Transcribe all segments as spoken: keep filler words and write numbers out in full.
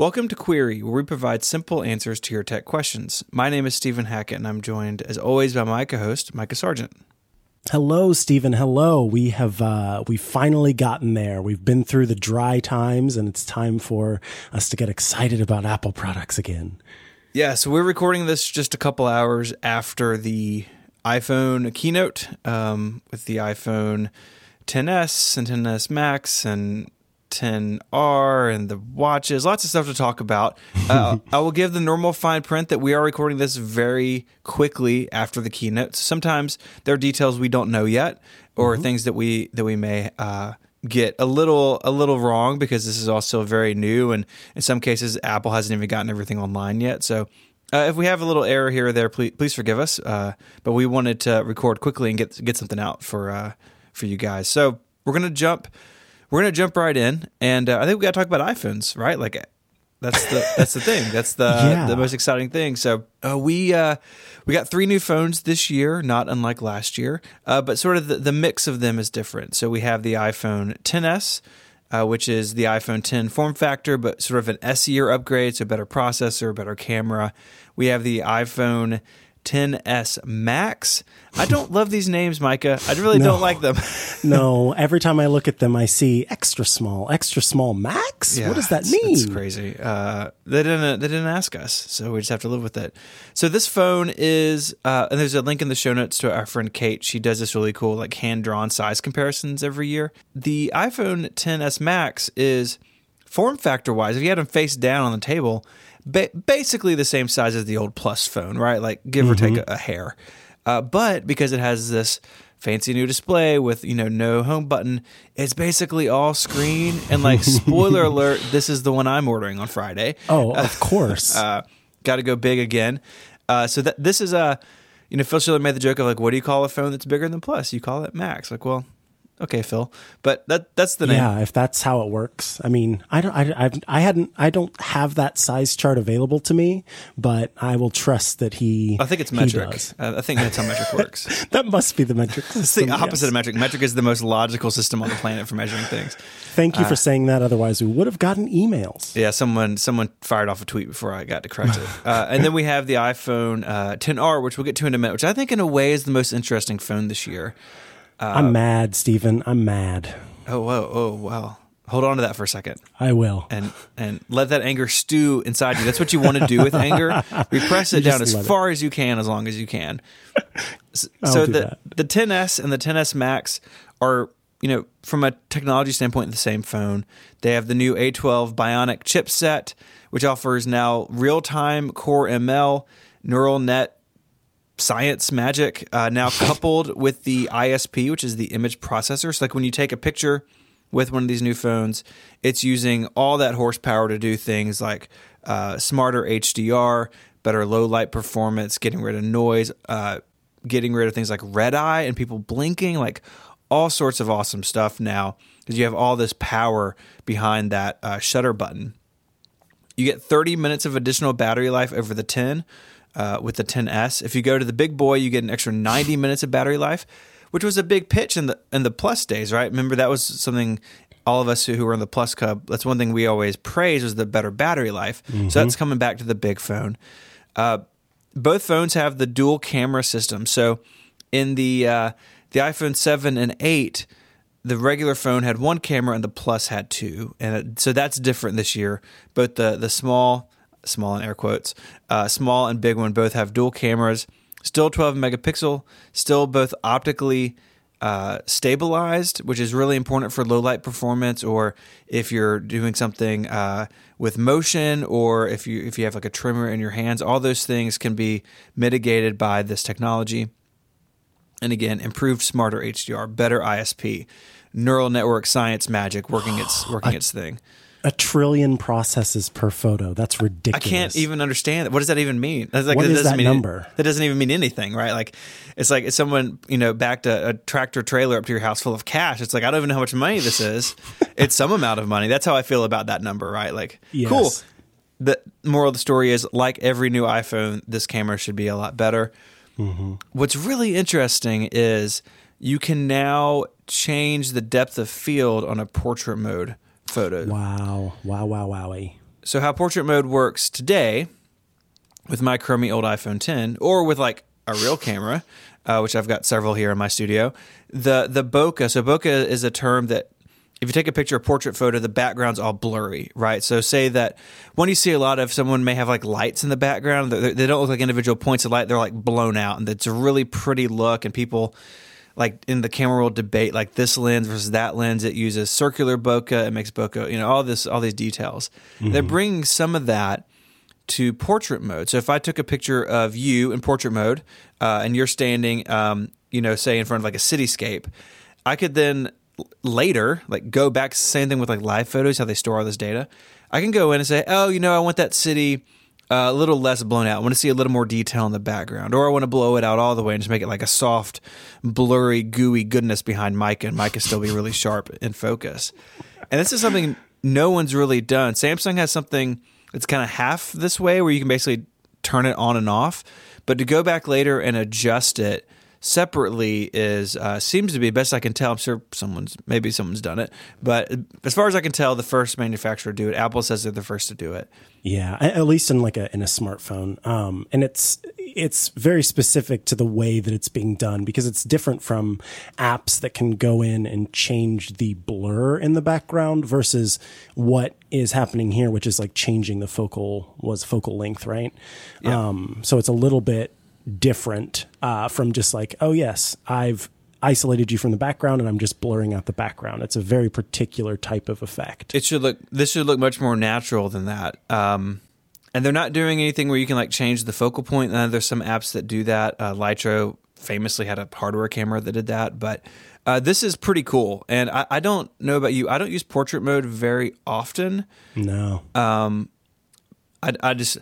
Welcome to Query, where we provide simple answers to your tech questions. My name is Stephen Hackett, and I'm joined, as always, by my co-host, Micah Sargent. Hello, Stephen. Hello. We have uh, we've finally gotten there. We've been through the dry times, and it's time for us to get excited about Apple products again. Yeah, so we're recording this just a couple hours after the iPhone keynote um, with the iPhone X S and X S Max and X R and the watches, lots of stuff to talk about. Uh, I will give the normal fine print that we are recording this very quickly after the keynote. Sometimes there are details we don't know yet, or mm-hmm. things that we that we may uh, get a little a little wrong, because this is all still very new, and in some cases Apple hasn't even gotten everything online yet. So uh, if we have a little error here or there, please, please forgive us. Uh, but we wanted to record quickly and get get something out for uh, for you guys. So we're gonna jump. We're going to jump right in, and uh, I think we got to talk about iPhones, right? Like, that's the that's the thing. That's the yeah. the most exciting thing. So uh, we uh, we got three new phones this year, not unlike last year, uh, but sort of the, the mix of them is different. So we have the iPhone X S, uh, which is the iPhone X form factor, but sort of an S-ier upgrade, so better processor, better camera. We have the iPhone X S Max. I don't love these names, Micah. I really no. don't like them. No, every time I look at them, I see extra small, extra small Max. Yeah, what does that it's, mean? It's crazy. Uh, they didn't. They didn't ask us, so we just have to live with it. So this phone is, uh, and there's a link in the show notes to our friend Kate. She does this really cool, like hand-drawn size comparisons every year. The iPhone X S Max is form factor-wise, if you had them face down on the table, Ba- basically the same size as the old Plus phone, right? Like give mm-hmm. or take a, a hair. Uh, but because it has this fancy new display with, you know, no home button, it's basically all screen. And like, spoiler alert, this is the one I'm ordering on Friday. Oh, of course. uh, got to go big again. Uh, so that this is a, you know, Phil Schiller made the joke of like, what do you call a phone that's bigger than Plus? You call it Max. Like, well, okay, Phil, but that—that's the name. Yeah, if that's how it works. I mean, I don't, I, I, I hadn't, I don't have that size chart available to me, but I will trust that he. I think it's metric. Uh, I think that's how metric works. That must be the metric system. It's the opposite yes. of metric. Metric is the most logical system on the planet for measuring things. Thank you uh, for saying that. Otherwise, we would have gotten emails. Yeah, someone someone fired off a tweet before I got to correct it. Uh, and then we have the iPhone uh, X R, which we'll get to in a minute. Which I think, in a way, is the most interesting phone this year. Uh, I'm mad, Stephen. I'm mad. Oh, whoa, oh, wow. Hold on to that for a second. I will. And and let that anger stew inside you. That's what you want to do with anger. Repress it down as far it. as you can, as long as you can. So, so the, the X S and the X S Max are, you know, from a technology standpoint, the same phone. They have the new A twelve Bionic chipset, which offers now real-time Core M L, neural net, science magic, uh, now coupled with the I S P, which is the image processor. So like when you take a picture with one of these new phones, it's using all that horsepower to do things like uh, smarter H D R, better low light performance, getting rid of noise, uh, getting rid of things like red eye and people blinking, like all sorts of awesome stuff now, because you have all this power behind that uh, shutter button. You get thirty minutes of additional battery life over the X. Uh, with the X S. If you go to the big boy, you get an extra ninety minutes of battery life, which was a big pitch in the in the Plus days, right? Remember, that was something all of us who, who were in the Plus Club, that's one thing we always praised, was the better battery life. Mm-hmm. So that's coming back to the big phone. Uh, both phones have the dual camera system. So in the uh, the iPhone seven and eight, the regular phone had one camera and the Plus had two. And it, so that's different this year. Both the the small... small in air quotes, uh, small and big one, both have dual cameras, still twelve megapixel, still both optically uh, stabilized, which is really important for low light performance, or if you're doing something uh, with motion, or if you if you have like a trimmer in your hands, all those things can be mitigated by this technology. And again, improved smarter H D R, better I S P, neural network science magic working its working I- its thing. A trillion processes per photo. That's ridiculous. I can't even understand that. What does that even mean? That's like, what that is that mean, number? That doesn't even mean anything, right? Like, it's like if someone, you know, backed a, a tractor trailer up to your house full of cash. It's like, I don't even know how much money this is. It's some amount of money. That's how I feel about that number, right? Like, yes. Cool. The moral of the story is, like every new iPhone, this camera should be a lot better. Mm-hmm. What's really interesting is you can now change the depth of field on a portrait mode photo. Wow, wow, wow, wowie. So how portrait mode works today with my crummy old iPhone ten or with like a real camera, uh, which I've got several here in my studio, the the bokeh. So bokeh is a term that if you take a picture, a portrait photo, the background's all blurry, right? So say that when you see a lot of someone may have like lights in the background, they, they don't look like individual points of light. They're like blown out, and it's a really pretty look. And people like in the camera world debate like this lens versus that lens. It uses circular bokeh. It makes bokeh, you know, all this, all these details. Mm-hmm. They're bringing some of that to portrait mode. So if I took a picture of you in portrait mode uh, and you're standing, um, you know, say in front of like a cityscape, I could then later, like go back, same thing with like live photos, how they store all this data. I can go in and say, oh, you know, I want that city uh, a little less blown out. I want to see a little more detail in the background, or I want to blow it out all the way and just make it like a soft, blurry, gooey goodness behind Micah, and Micah still be really sharp in focus. And this is something no one's really done. Samsung has something that's kind of half this way where you can basically turn it on and off, but to go back later and adjust it separately is uh, seems to be best I can tell. I'm sure someone's maybe someone's done it, but as far as I can tell, the first manufacturer to do it. Apple says they're the first to do it. Yeah, at least in like a in a smartphone, um, and it's it's very specific to the way that it's being done because it's different from apps that can go in and change the blur in the background versus what is happening here, which is like changing the focal was focal length, right? Yeah. Um, so it's a little bit different uh, from just like, oh, yes, I've isolated you from the background and I'm just blurring out the background. It's a very particular type of effect. It should look, this should look much more natural than that. Um, and they're not doing anything where you can like change the focal point. Uh, there's some apps that do that. Uh, Lytro famously had a hardware camera that did that, but uh, this is pretty cool. And I, I don't know about you. I don't use portrait mode very often. No. Um, I, I just...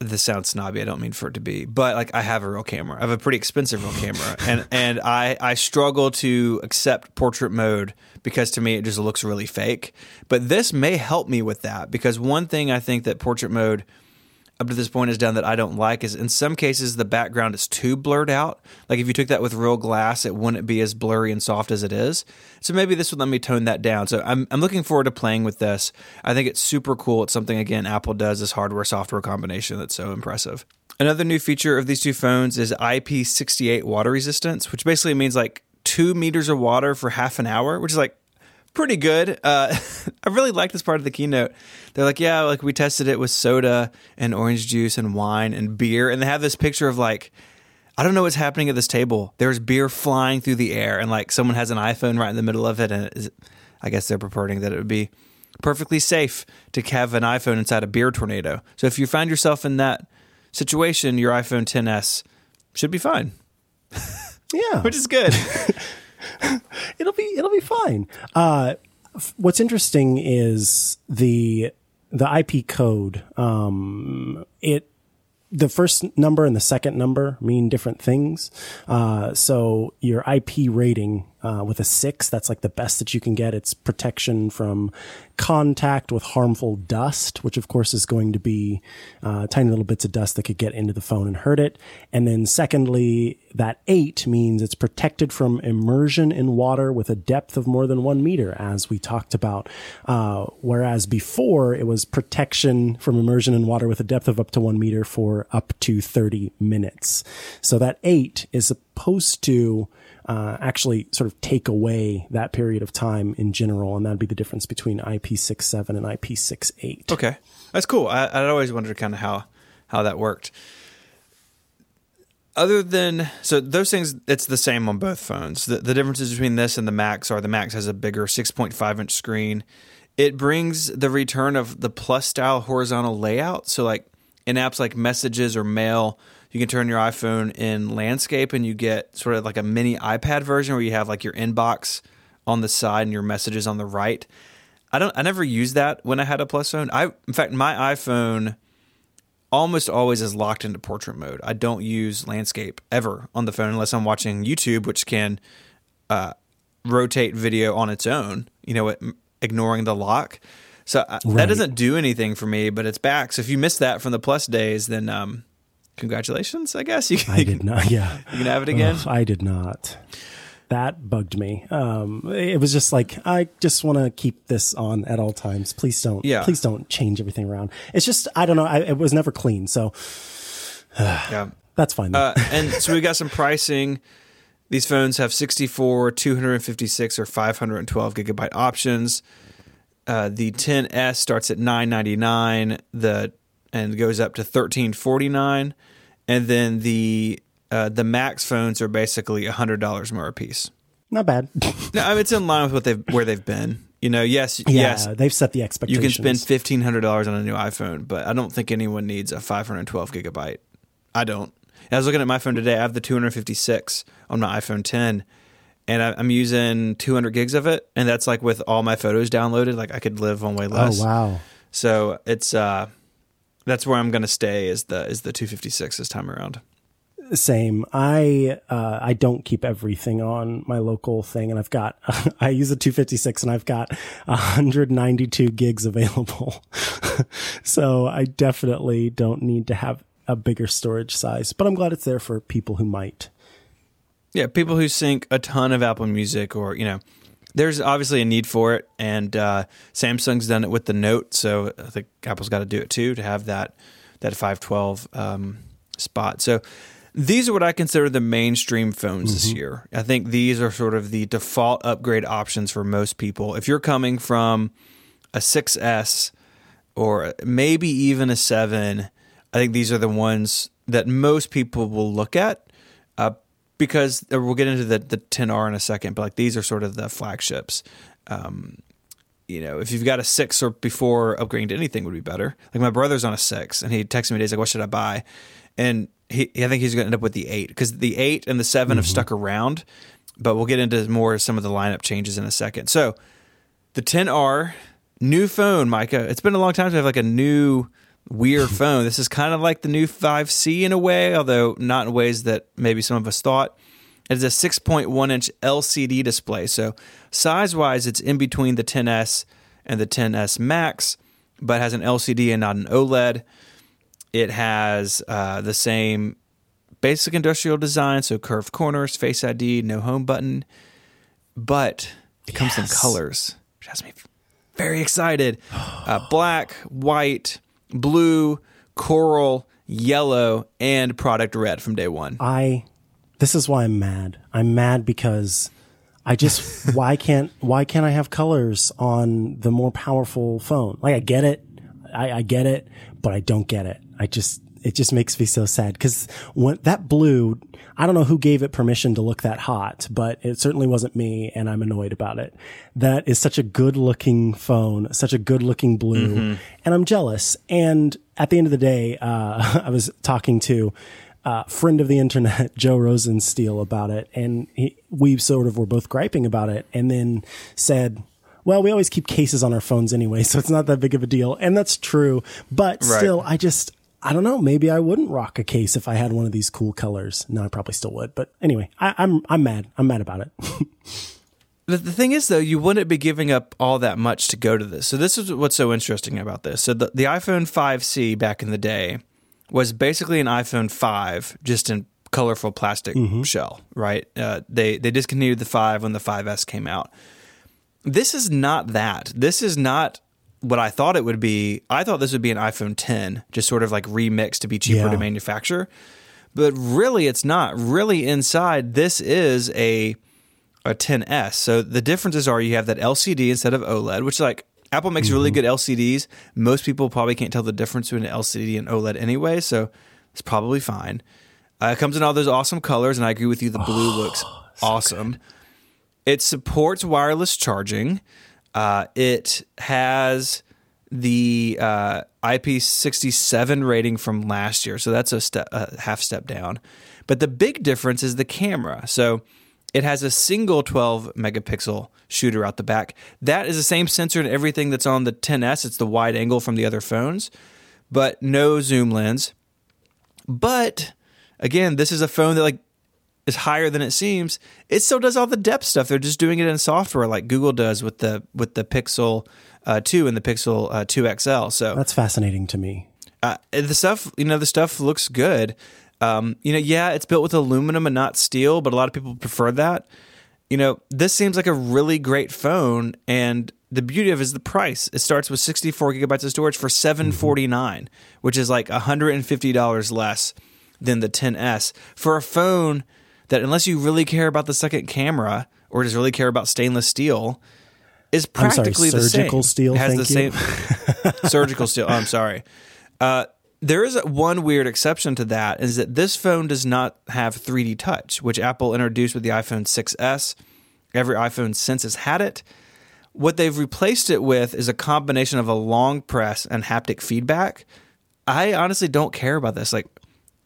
This sounds snobby. I don't mean for it to be, but like I have a real camera. I have a pretty expensive real camera, and and I, I struggle to accept portrait mode because to me it just looks really fake. But this may help me with that because one thing I think that portrait mode up to this point has done that I don't like is in some cases the background is too blurred out. Like if you took that with real glass, it wouldn't be as blurry and soft as it is. So maybe this would let me tone that down. So I'm I'm looking forward to playing with this. I think it's super cool. It's something, again, Apple does, this hardware-software combination that's so impressive. Another new feature of these two phones is I P sixty-eight water resistance, which basically means like two meters of water for half an hour, which is like pretty good. Uh, I really like this part of the keynote. They're like, yeah, like we tested it with soda and orange juice and wine and beer. And they have this picture of like, I don't know what's happening at this table. There's beer flying through the air and like someone has an iPhone right in the middle of it. And it is, I guess they're purporting that it would be perfectly safe to have an iPhone inside a beer tornado. So if you find yourself in that situation, your iPhone ten S should be fine. Yeah. Which is good. It'll be it'll be fine. Uh, f- what's interesting is the the I P code. Um, it the first number and the second number mean different things. Uh, so your I P rating uh, with a six, that's like the best that you can get. It's protection from contact with harmful dust, which of course is going to be uh, tiny little bits of dust that could get into the phone and hurt it. And then secondly, that eight means it's protected from immersion in water with a depth of more than one meter, as we talked about. Uh, whereas before it was protection from immersion in water with a depth of up to one meter for up to thirty minutes. So that eight is supposed to uh, actually sort of take away that period of time in general. And that'd be the difference between I P sixty-seven and I P sixty-eight. Okay. That's cool. I, I'd always wondered kind of how, how that worked. Other than, so those things, it's the same on both phones. The, the differences between this and the Max are the Max has a bigger six point five inch screen. It brings the return of the plus style horizontal layout. So like in apps like Messages or Mail, you can turn your iPhone in landscape and you get sort of like a mini iPad version where you have like your inbox on the side and your messages on the right. I don't, I never used that when I had a plus phone. I, in fact, my iPhone almost always is locked into portrait mode. I don't use landscape ever on the phone unless I'm watching YouTube, which can uh, rotate video on its own, you know, ignoring the lock. So I, right. That doesn't do anything for me, but it's back. So if you missed that from the Plus days, then um, congratulations, I guess. You can, I did not, yeah. You can have it again. Ugh, I did not. That bugged me. Um, it was just like, I just want to keep this on at all times. Please don't, yeah. please don't change everything around. It's just, I don't know. I, it was never clean. So yeah. that's fine. Uh, and so we got some pricing. These phones have sixty-four, two fifty-six, or five twelve gigabyte options. Uh, the X S starts at nine ninety-nine, the and goes up to thirteen forty-nine, and then the uh, the Max phones are basically one hundred dollars more a piece. Not bad. No, I mean, it's in line with what they've where they've been. You know, yes, yeah, yes, they've set the expectations. You can spend fifteen hundred dollars on a new iPhone, but I don't think anyone needs a five twelve gigabyte. I don't. I was looking at my phone today. I have the two fifty-six on my iPhone ten, and I'm using two hundred gigs of it, and that's like with all my photos downloaded. Like I could live on way less. Oh wow! So it's uh, that's where I'm going to stay is the is the two fifty-six this time around. Same. I uh, I don't keep everything on my local thing, and I've got I use a two fifty-six, and I've got one ninety-two gigs available. So I definitely don't need to have a bigger storage size, but I'm glad it's there for people who might. Yeah, people who sync a ton of Apple Music, or, you know, there's obviously a need for it, and uh, Samsung's done it with the Note, so I think Apple's got to do it too to have that that five twelve um, spot. So these are what I consider the mainstream phones mm-hmm. this year. I think these are sort of the default upgrade options for most people. If you're coming from a six S or maybe even a seven, I think these are the ones that most people will look at uh, because we'll get into the, the ten R in a second, but like these are sort of the flagships. Um, you know, if you've got a six or before, upgrading to anything would be better. Like my brother's on a six and he texted me today, he's like, what should I buy? And he, I think he's going to end up with the eight because the eight and the seven mm-hmm. have stuck around, but we'll get into more some of the lineup changes in a second. So the ten R, new phone, Micah. It's been a long time to have like a new weird phone. This is kind of like the new five C in a way, although not in ways that maybe some of us thought. It's a six point one inch L C D display. So size-wise, it's in between the X S and the X S Max, but has an L C D and not an OLED. It has uh, the same basic industrial design, so curved corners, Face I D, no home button, but it comes yes. in colors, which has me very excited. Uh, black, white, blue, coral, yellow, and product red from day one. I, this is why I'm mad. I'm mad because I just, why can't, why can't I have colors on the more powerful phone? Like I get it. I, I get it, but I don't get it. I just, it just makes me so sad because when that blue, I don't know who gave it permission to look that hot, but it certainly wasn't me, and I'm annoyed about it. That is such a good-looking phone, such a good-looking blue, mm-hmm. and I'm jealous. And at the end of the day, uh, I was talking to a friend of the internet, Joe Rosenstiel, about it, and he, we sort of were both griping about it, and then said, well, we always keep cases on our phones anyway, so it's not that big of a deal. And that's true, but right. still, I just... I don't know. Maybe I wouldn't rock a case if I had one of these cool colors. No, I probably still would. But anyway, I, I'm I'm mad. I'm mad about it. The thing is, though, you wouldn't be giving up all that much to go to this. So this is what's so interesting about this. So the, the iPhone five C back in the day was basically an iPhone five just in colorful plastic mm-hmm. shell, right? Uh, they, they discontinued the five when the five S came out. This is not that. This is not... what I thought it would be. I thought this would be an iPhone ten, just sort of like remixed to be cheaper yeah. to manufacture. But really, it's not. Really inside, this is a a X S. So the differences are you have that L C D instead of OLED, which like Apple makes mm-hmm. really good L C Ds. Most people probably can't tell the difference between an L C D and OLED anyway, so it's probably fine. Uh, it comes in all those awesome colors, and I agree with you, the oh, blue looks so awesome. Good. It supports wireless charging. Uh, it has the uh, I P sixty-seven rating from last year, so that's a, step, a half step down. But the big difference is the camera. So it has a single twelve megapixel shooter out the back. That is the same sensor and everything that's on the X S. It's the wide angle from the other phones, but no zoom lens. But again, this is a phone that like is higher than it seems. It still does all the depth stuff. They're just doing it in software like Google does with the with the Pixel uh, two and the Pixel uh, two X L. So that's fascinating to me. Uh, the stuff, you know, the stuff looks good. Um, you know, yeah, it's built with aluminum and not steel, but a lot of people prefer that. you know, this seems like a really great phone, and the beauty of it is the price. It starts with sixty-four gigabytes of storage for seven hundred forty-nine dollars, mm-hmm. which is like one hundred fifty dollars less than the X S, for a phone that, unless you really care about the second camera or just really care about stainless steel, is practically sorry, the same. Surgical steel, has thank the you. Same, surgical steel, oh, I'm sorry. Uh, there is one weird exception to that, is that this phone does not have three D Touch, which Apple introduced with the iPhone six S. Every iPhone since has had it. What they've replaced it with is a combination of a long press and haptic feedback. I honestly don't care about this. Like,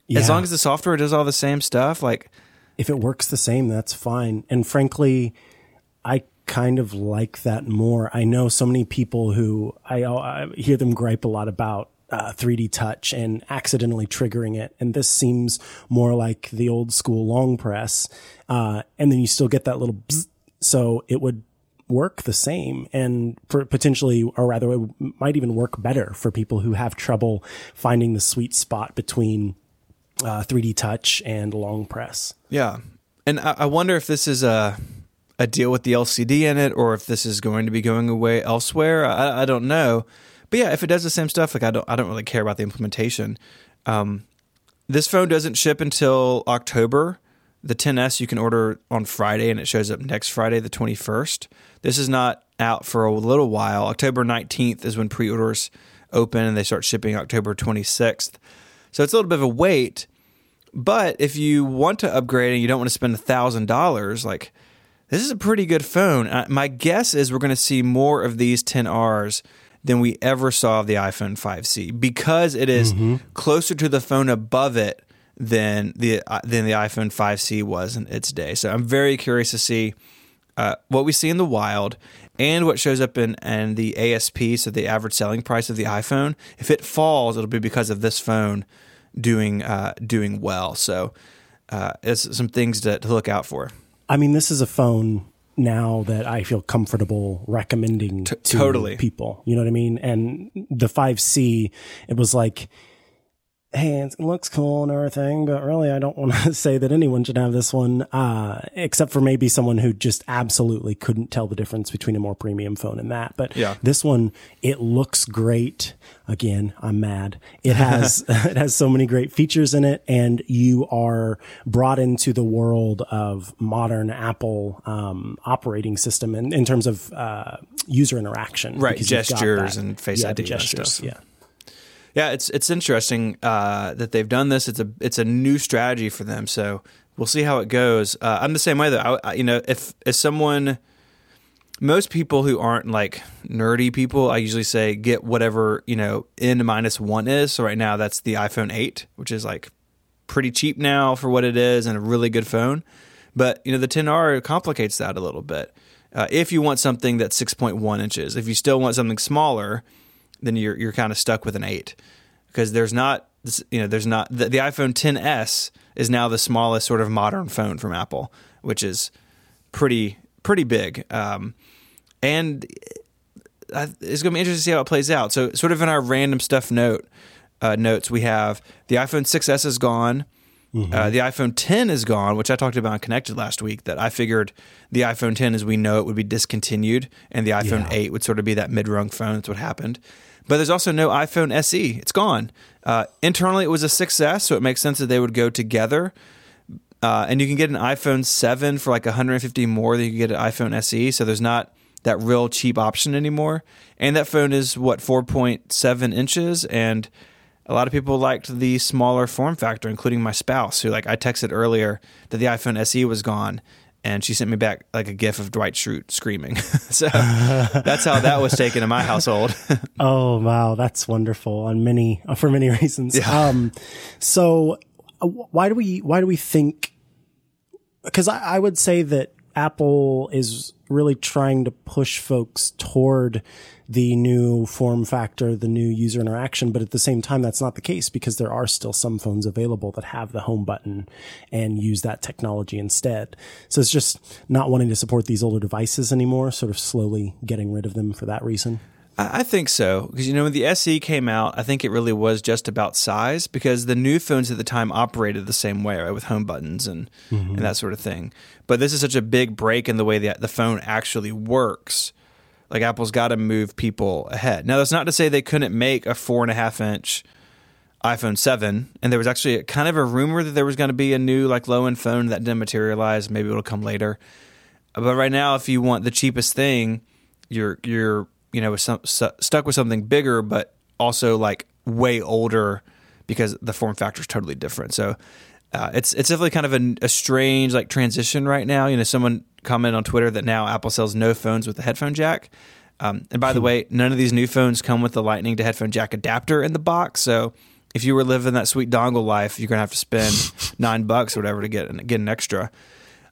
yeah. as long as the software does all the same stuff, like... if it works the same, that's fine. And frankly, I kind of like that more. I know so many people who I, I hear them gripe a lot about uh, three D Touch and accidentally triggering it. And this seems more like the old school long press. Uh, and then you still get that little bzzz, so it would work the same, and for potentially, or rather it might even work better for people who have trouble finding the sweet spot between Uh, three D Touch and long press. Yeah. And I, I wonder if this is a a deal with the L C D in it, or if this is going to be going away elsewhere. I, I don't know. But yeah, if it does the same stuff, like I don't I don't really care about the implementation. Um, this phone doesn't ship until October. The X S you can order on Friday, and it shows up next Friday, the twenty-first. This is not out for a little while. October nineteenth is when pre-orders open, and they start shipping October twenty-sixth. So it's a little bit of a wait, but if you want to upgrade and you don't want to spend one thousand dollars, like, this is a pretty good phone. Uh, my guess is we're going to see more of these X Rs than we ever saw of the iPhone five C, because it is mm-hmm. closer to the phone above it than the uh, than the iPhone five C was in its day. So I'm very curious to see uh, what we see in the wild and what shows up in, in the A S P, so the average selling price of the iPhone. If it falls, it'll be because of this phone doing uh, doing well. So uh, it's some things to, to look out for. I mean, this is a phone now that I feel comfortable recommending T- to totally. people. You know what I mean? And the five C, it was like, hey, it looks cool and everything, but really I don't want to say that anyone should have this one, uh, except for maybe someone who just absolutely couldn't tell the difference between a more premium phone and that. But yeah. this one, it looks great. Again, I'm mad. It has it has so many great features in it, and you are brought into the world of modern Apple um, operating system in, in terms of uh, user interaction. Right, gestures and Face yeah, I D gestures, and stuff. Yeah. Yeah, it's it's interesting uh, that they've done this. It's a it's a new strategy for them, so we'll see how it goes. Uh, I'm the same way though. I, you know, if if someone, most people who aren't like nerdy people, I usually say get whatever you know N minus one is. So right now that's the iPhone eight, which is like pretty cheap now for what it is and a really good phone. But you know the X R complicates that a little bit. Uh, if you want something that's six point one inches, if you still want something smaller, then you're you're kind of stuck with an eight, because there's not you know there's not the, the iPhone X S is now the smallest sort of modern phone from Apple, which is pretty pretty big, um, and it's going to be interesting to see how it plays out. So sort of in our random stuff note uh, notes, we have the iPhone six S is gone, mm-hmm. uh, the iPhone ten is gone, which I talked about on Connected last week. That I figured the iPhone ten as we know it would be discontinued, and the iPhone yeah. eight would sort of be that mid-rung phone. That's what happened. But there's also no iPhone S E. It's gone. Uh, internally, it was a six S, so it makes sense that they would go together. Uh, and you can get an iPhone seven for like one hundred fifty dollars more than you can get an iPhone S E, so there's not that real cheap option anymore. And that phone is, what, four point seven inches? And a lot of people liked the smaller form factor, including my spouse, who, like, I texted earlier that the iPhone S E was gone, and she sent me back like a gif of Dwight Schrute screaming. So that's how that was taken in my household. Oh, wow. That's wonderful on many, for many reasons. Yeah. Um, so why do we, why do we think, because I, I would say that Apple is really trying to push folks toward the new form factor, the new user interaction. But at the same time, that's not the case, because there are still some phones available that have the home button and use that technology instead. So it's just not wanting to support these older devices anymore, sort of slowly getting rid of them for that reason. I think so, because, you know, when the S E came out, I think it really was just about size, because the new phones at the time operated the same way, right, with home buttons and, mm-hmm. and that sort of thing. But this is such a big break in the way that the phone actually works. Like, Apple's got to move people ahead. Now, that's not to say they couldn't make a four and a half inch iPhone seven, and there was actually a, kind of a rumor that there was going to be a new, like, low-end phone that didn't materialize. Maybe it'll come later. But right now, if you want the cheapest thing, you're you're you know, some, su- stuck with something bigger, but also like way older, because the form factor is totally different. So uh, it's it's definitely kind of a, a strange like transition right now. You know, someone commented on Twitter that now Apple sells no phones with a headphone jack. Um, and by the way, none of these new phones come with the Lightning to headphone jack adapter in the box. So if you were living that sweet dongle life, you're gonna have to spend nine bucks or whatever to get an, get an extra.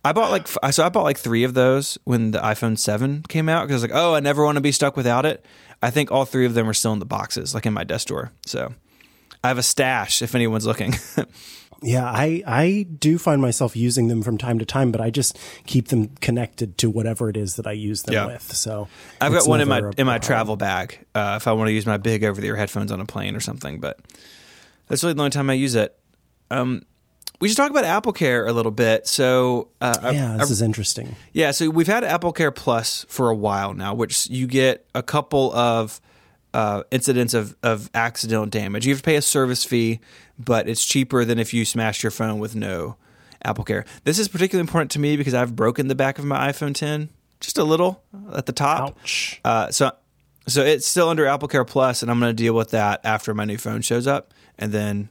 I bought like so I bought like three of those when the iPhone seven came out, because I was like, oh, I never want to be stuck without it. I think all three of them are still in the boxes, like in my desk drawer. So I have a stash if anyone's looking. Yeah, I I do find myself using them from time to time, but I just keep them connected to whatever it is that I use them yeah. with. So I've got one in my in my travel bag uh, if I want to use my big over-the-ear headphones on a plane or something. But that's really the only time I use it. Um, We should talk about AppleCare a little bit. So uh, yeah, this I, is interesting. Yeah, so we've had AppleCare Plus for a while now, which you get a couple of uh, incidents of, of accidental damage. You have to pay a service fee, but it's cheaper than if you smash your phone with no AppleCare. This is particularly important to me because I've broken the back of my iPhone ten just a little at the top. Ouch. Uh, so, so it's still under AppleCare Plus, and I'm going to deal with that after my new phone shows up, and then...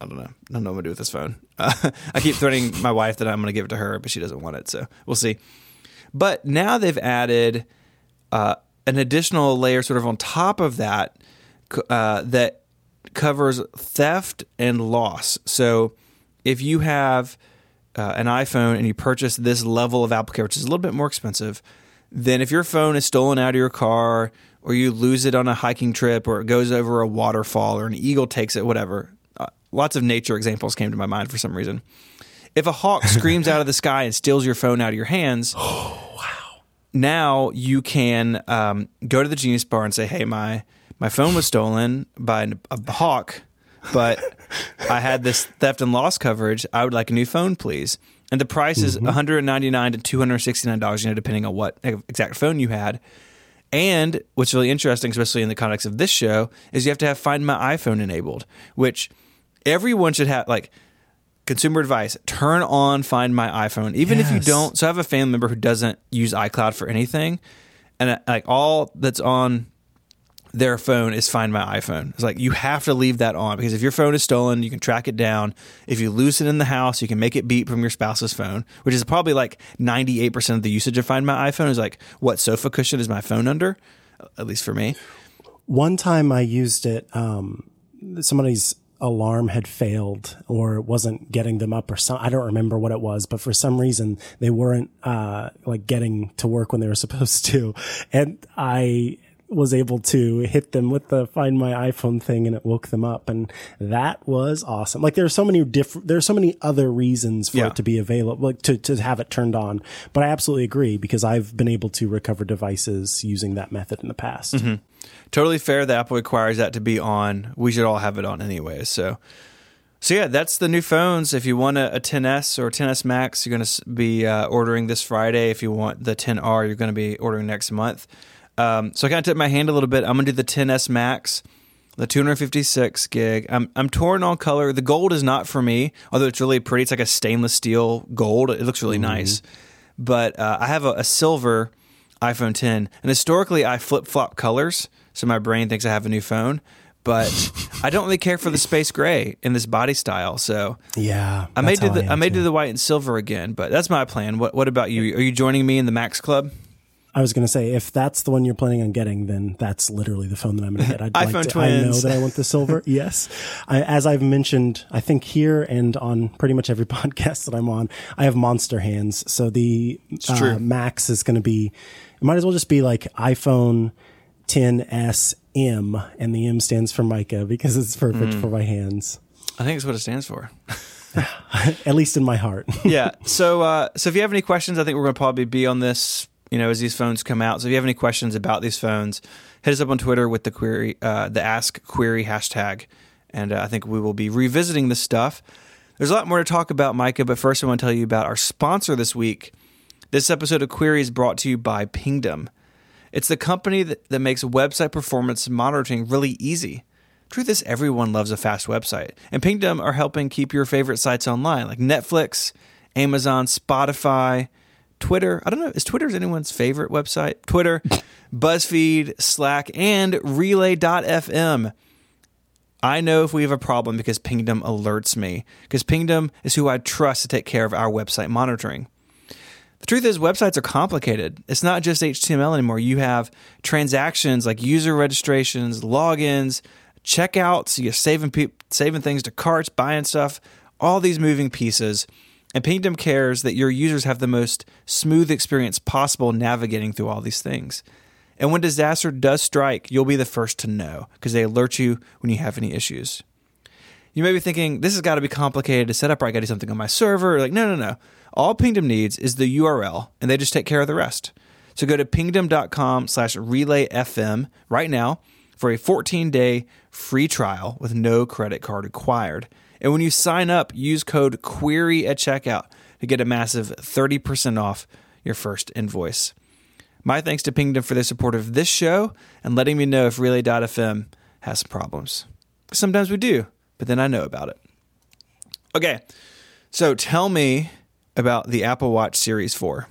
I don't know. I don't know what to do with this phone. Uh, I keep threatening my wife that I'm going to give it to her, but she doesn't want it, so we'll see. But now they've added uh, an additional layer sort of on top of that uh, that covers theft and loss. So if you have uh, an iPhone and you purchase this level of AppleCare, which is a little bit more expensive, then if your phone is stolen out of your car, or you lose it on a hiking trip, or it goes over a waterfall, or an eagle takes it, whatever... Lots of nature examples came to my mind for some reason. If a hawk screams out of the sky and steals your phone out of your hands, oh, wow. Now you can um, go to the Genius Bar and say, hey, my, my phone was stolen by a, a hawk, but I had this theft and loss coverage. I would like a new phone, please. And the price is mm-hmm. one hundred ninety-nine dollars to two hundred sixty-nine dollars, you know, depending on what exact phone you had. And what's really interesting, especially in the context of this show, is you have to have Find My iPhone enabled, which... Everyone should have, like, consumer advice, turn on Find My iPhone, even yes. if you don't. So I have a family member who doesn't use iCloud for anything. And, like, all that's on their phone is Find My iPhone. It's like, you have to leave that on, because if your phone is stolen, you can track it down. If you lose it in the house, you can make it beep from your spouse's phone, which is probably, like, ninety-eight percent of the usage of Find My iPhone is, like, what sofa cushion is my phone under? At least for me. One time I used it, um, somebody's... alarm had failed, or it wasn't getting them up, or some, I don't remember what it was, but for some reason they weren't, uh, like getting to work when they were supposed to. And I was able to hit them with the Find My iPhone thing, and it woke them up. And that was awesome. Like, there are so many different, there are so many other reasons for yeah. it to be available, like to, to have it turned on. But I absolutely agree, because I've been able to recover devices using that method in the past. Mm-hmm. Totally fair that Apple requires that to be on. We should all have it on anyway. So, so yeah, that's the new phones. If you want a, a X S or X S Max, you're going to be uh, ordering this Friday. If you want the X R, you're going to be ordering next month. Um, so I kind of tipped my hand a little bit. I'm going to do the X S Max, the two fifty-six gig. I'm I'm torn on color. The gold is not for me, although it's really pretty. It's like a stainless steel gold. It looks really mm. nice. But uh, I have a, a silver iPhone ten, and historically I flip-flop colors, so my brain thinks I have a new phone. But I don't really care for the space gray in this body style. So yeah, I may do the I, I may do the white and silver again. But that's my plan. What What about you? Are you joining me in the Max Club? I was going to say, if that's the one you're planning on getting, then that's literally the phone that I'm going to get. I'd iPhone like to, twins. I know that I want the silver. Yes. I, as I've mentioned, I think here and on pretty much every podcast that I'm on, I have monster hands. So the uh, Max is going to be, it might as well just be like iPhone ten S M, and the M stands for Micah, because it's perfect mm. for my hands. I think it's what it stands for. At least in my heart. Yeah. So, uh, so if you have any questions, I think we're going to probably be on this you know, as these phones come out. So if you have any questions about these phones, hit us up on Twitter with the query, uh, the Ask Query hashtag, and uh, I think we will be revisiting this stuff. There's a lot more to talk about, Micah, but first I want to tell you about our sponsor this week. This episode of Query is brought to you by Pingdom. It's the company that, that makes website performance monitoring really easy. Truth is, everyone loves a fast website, and Pingdom are helping keep your favorite sites online, like Netflix, Amazon, Spotify, Twitter. I don't know, is Twitter anyone's favorite website? Twitter, BuzzFeed, Slack, and Relay dot f m. I know if we have a problem because Pingdom alerts me, because Pingdom is who I trust to take care of our website monitoring. The truth is, websites are complicated. It's not just H T M L anymore. You have transactions like user registrations, logins, checkouts. You're saving pe- saving things to carts, buying stuff, all these moving pieces. And Pingdom cares that your users have the most smooth experience possible navigating through all these things. And when disaster does strike, you'll be the first to know because they alert you when you have any issues. You may be thinking, this has got to be complicated to set up, or I got to do something on my server. Or like, no, no, no. All Pingdom needs is the U R L, and they just take care of the rest. So go to pingdom dot com slash relay f m right now for a fourteen-day free trial with no credit card required. And when you sign up, use code QUERY at checkout to get a massive thirty percent off your first invoice. My thanks to Pingdom for their support of this show and letting me know if Relay dot f m has some problems. Sometimes we do, but then I know about it. Okay, so tell me about the Apple Watch Series four.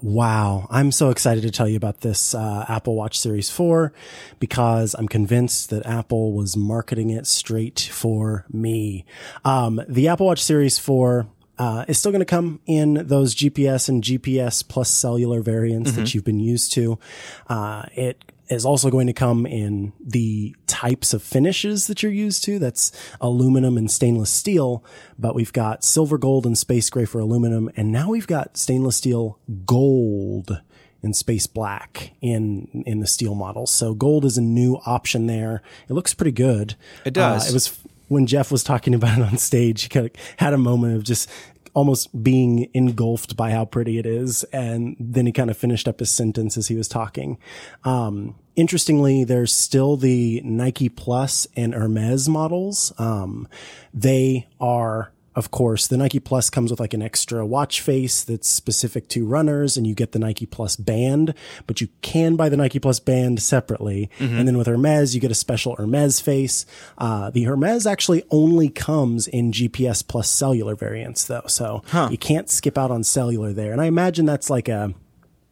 Wow, I'm so excited to tell you about this uh, Apple Watch Series four because I'm convinced that Apple was marketing it straight for me. Um, the Apple Watch Series four uh, is still going to come in those G P S and G P S plus cellular variants mm-hmm. that you've been used to. Uh, it is also going to come in the types of finishes that you're used to. That's aluminum and stainless steel, but we've got silver, gold, and space gray for aluminum. And now we've got stainless steel gold and space black in, in the steel models. So gold is a new option there. It looks pretty good. It does. Uh, it was when Jeff was talking about it on stage, he kind of had a moment of just almost being engulfed by how pretty it is. And then he kind of finished up his sentence as he was talking. Um, interestingly, there's still the Nike Plus and Hermes models. Um, they are, of course, the Nike Plus comes with like an extra watch face that's specific to runners, and you get the Nike Plus band, but you can buy the Nike Plus band separately. Mm-hmm. And then with Hermes, you get a special Hermes face. Uh, the Hermes actually only comes in G P S plus cellular variants though. So huh. you can't skip out on cellular there. And I imagine that's like a,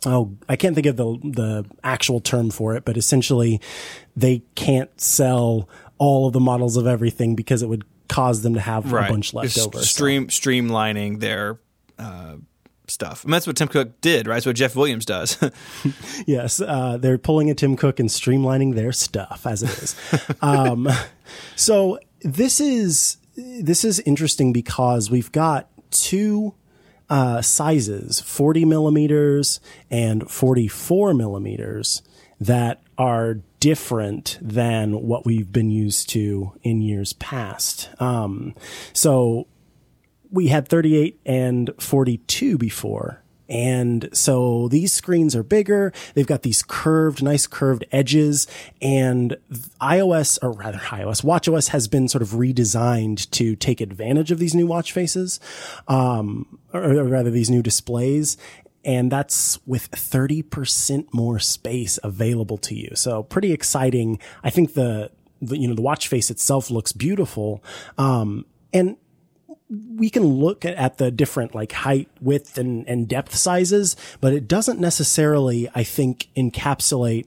oh, I can't think of the, the actual term for it, but essentially they can't sell all of the models of everything because it would cause them to have right. a bunch left Just over. Stream, so. Streamlining their uh, stuff. And that's what Tim Cook did, right? That's what Jeff Williams does. yes. Uh, they're pulling a Tim Cook and streamlining their stuff as it is. um, so this is, this is interesting because we've got two uh, sizes, forty millimeters and forty-four millimeters that are different than what we've been used to in years past. Um, so we had thirty-eight and forty-two before. And so these screens are bigger. They've got these curved, nice curved edges, and iOS, or rather iOS, watchOS has been sort of redesigned to take advantage of these new watch faces, um, or, or rather these new displays. And that's with thirty percent more space available to you. So pretty exciting. I think the, the you know, the watch face itself looks beautiful. Um, and we can look at the different like height, width, and, and depth sizes, but it doesn't necessarily, I think, encapsulate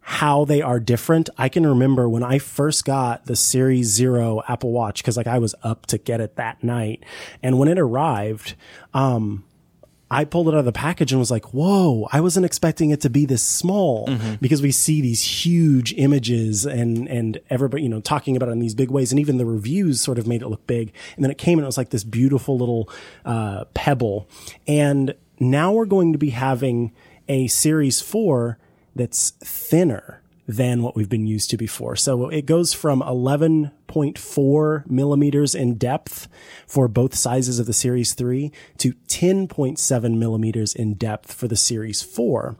how they are different. I can remember when I first got the Series Zero Apple Watch, cause like I was up to get it that night. And when it arrived, um, I pulled it out of the package and was like, whoa, I wasn't expecting it to be this small mm-hmm. because we see these huge images and, and everybody, you know, talking about it in these big ways. And even the reviews sort of made it look big. And then it came and it was like this beautiful little, uh, pebble. And now we're going to be having a Series four that's thinner than what we've been used to before. So it goes from eleven point four millimeters in depth for both sizes of the Series three to ten point seven millimeters in depth for the Series four.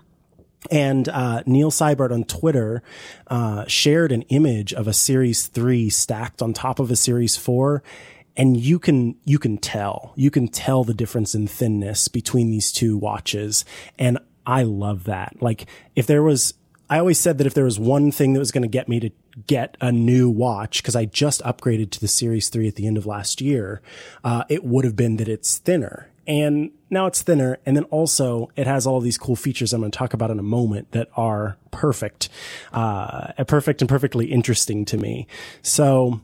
And uh Neil Seibert on Twitter uh shared an image of a Series three stacked on top of a Series four. And you can, you can tell, you can tell the difference in thinness between these two watches. And I love that. Like, if there was, I always said that if there was one thing that was going to get me to get a new watch, because I just upgraded to the Series three at the end of last year, uh, it would have been that it's thinner. And now it's thinner. And then also it has all these cool features I'm going to talk about in a moment that are perfect, uh, perfect and perfectly interesting to me. So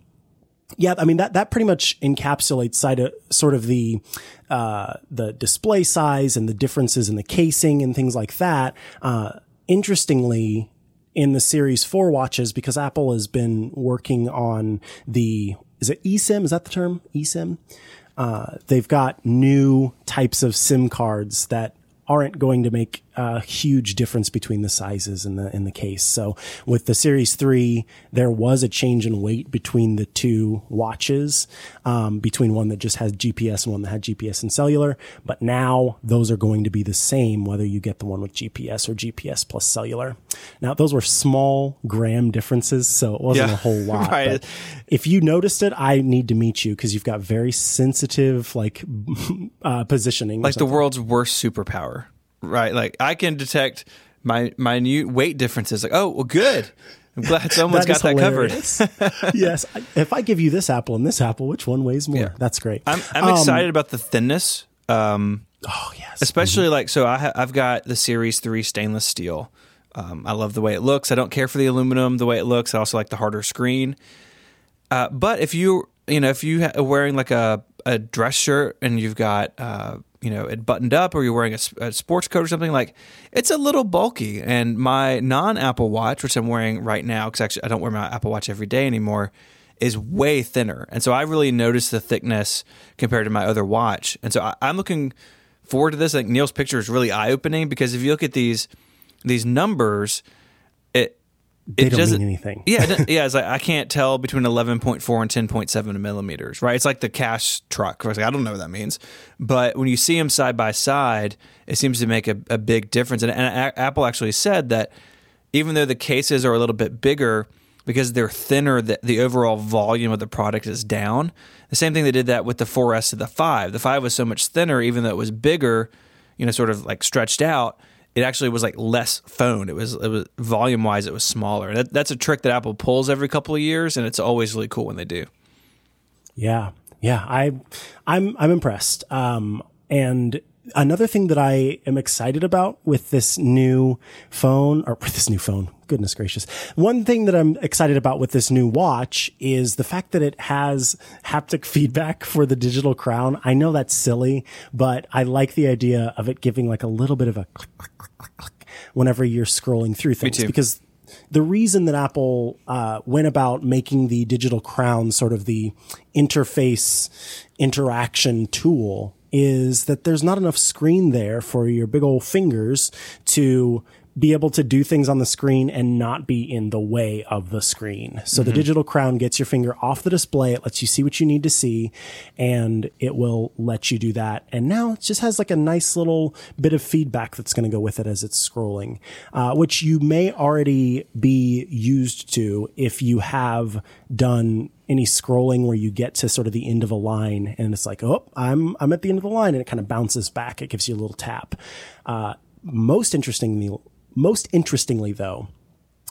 yeah, I mean, that, that pretty much encapsulates side of, sort of the, uh, the display size and the differences in the casing and things like that. Uh, interestingly, in the Series four watches, because Apple has been working on the, is it eSIM? Is that the term? eSIM? Uh, they've got new types of SIM cards that aren't going to make a huge difference between the sizes in the, in the case. So with the Series three, there was a change in weight between the two watches, um, between one that just has G P S and one that had G P S and cellular. But now those are going to be the same, whether you get the one with G P S or G P S plus cellular. Now, those were small gram differences, so it wasn't yeah, a whole lot. Right. But if you noticed it, I need to meet you, because you've got very sensitive, like, uh, positioning. Like the world's worst superpower. Right, like I can detect my minute weight differences. Like, oh, well, good. I'm glad someone's that got that hilarious. covered. Yes, if I give you this apple and this apple, which one weighs more? Yeah. That's great. I'm, I'm um, excited about the thinness. Um, oh yes, especially mm-hmm. like so. I ha- I've got the Series three stainless steel. Um, I love the way it looks. I don't care for the aluminum. The way it looks. I also like the harder screen. Uh, but if you you know if you ha- are wearing like a a dress shirt and you've got uh, you know, it buttoned up, or you're wearing a, a sports coat or something, like, it's a little bulky. And my non-Apple Watch, which I'm wearing right now, because actually I don't wear my Apple Watch every day anymore, is way thinner. And so I really noticed the thickness compared to my other watch. And so I, I'm looking forward to this. I think Neil's picture is really eye-opening, because if you look at these these numbers, it they it don't doesn't mean anything. yeah, yeah. It's like I can't tell between eleven point four and ten point seven millimeters, right? It's like the cash truck. Like, I don't know what that means, but when you see them side by side, it seems to make a, a big difference. And, and a- Apple actually said that even though the cases are a little bit bigger, because they're thinner, the, the overall volume of the product is down. The same thing they did that with the four S to the five. The five was so much thinner, even though it was bigger, you know, sort of like stretched out. It actually was like less phone. It was, it was volume wise, it was smaller. That, that's a trick that Apple pulls every couple of years, and it's always really cool when they do. Yeah, yeah, I, I'm I'm impressed. Um, and another thing that I am excited about with this new phone, or with this new phone, goodness gracious, one thing that I'm excited about with this new watch is the fact that it has haptic feedback for the digital crown. I know that's silly, but I like the idea of it giving like a little bit of a click, click, click, click whenever you're scrolling through things. Me too. Because the reason that Apple uh, went about making the digital crown sort of the interface interaction tool is that there's not enough screen there for your big old fingers to be able to do things on the screen and not be in the way of the screen. So mm-hmm. the digital crown gets your finger off the display. It lets you see what you need to see, and it will let you do that. And now it just has like a nice little bit of feedback that's going to go with it as it's scrolling, uh, which you may already be used to if you have done any scrolling where you get to sort of the end of a line and it's like, oh, I'm, I'm at the end of the line, and it kind of bounces back. It gives you a little tap. Uh, most interestingly, Most interestingly, though,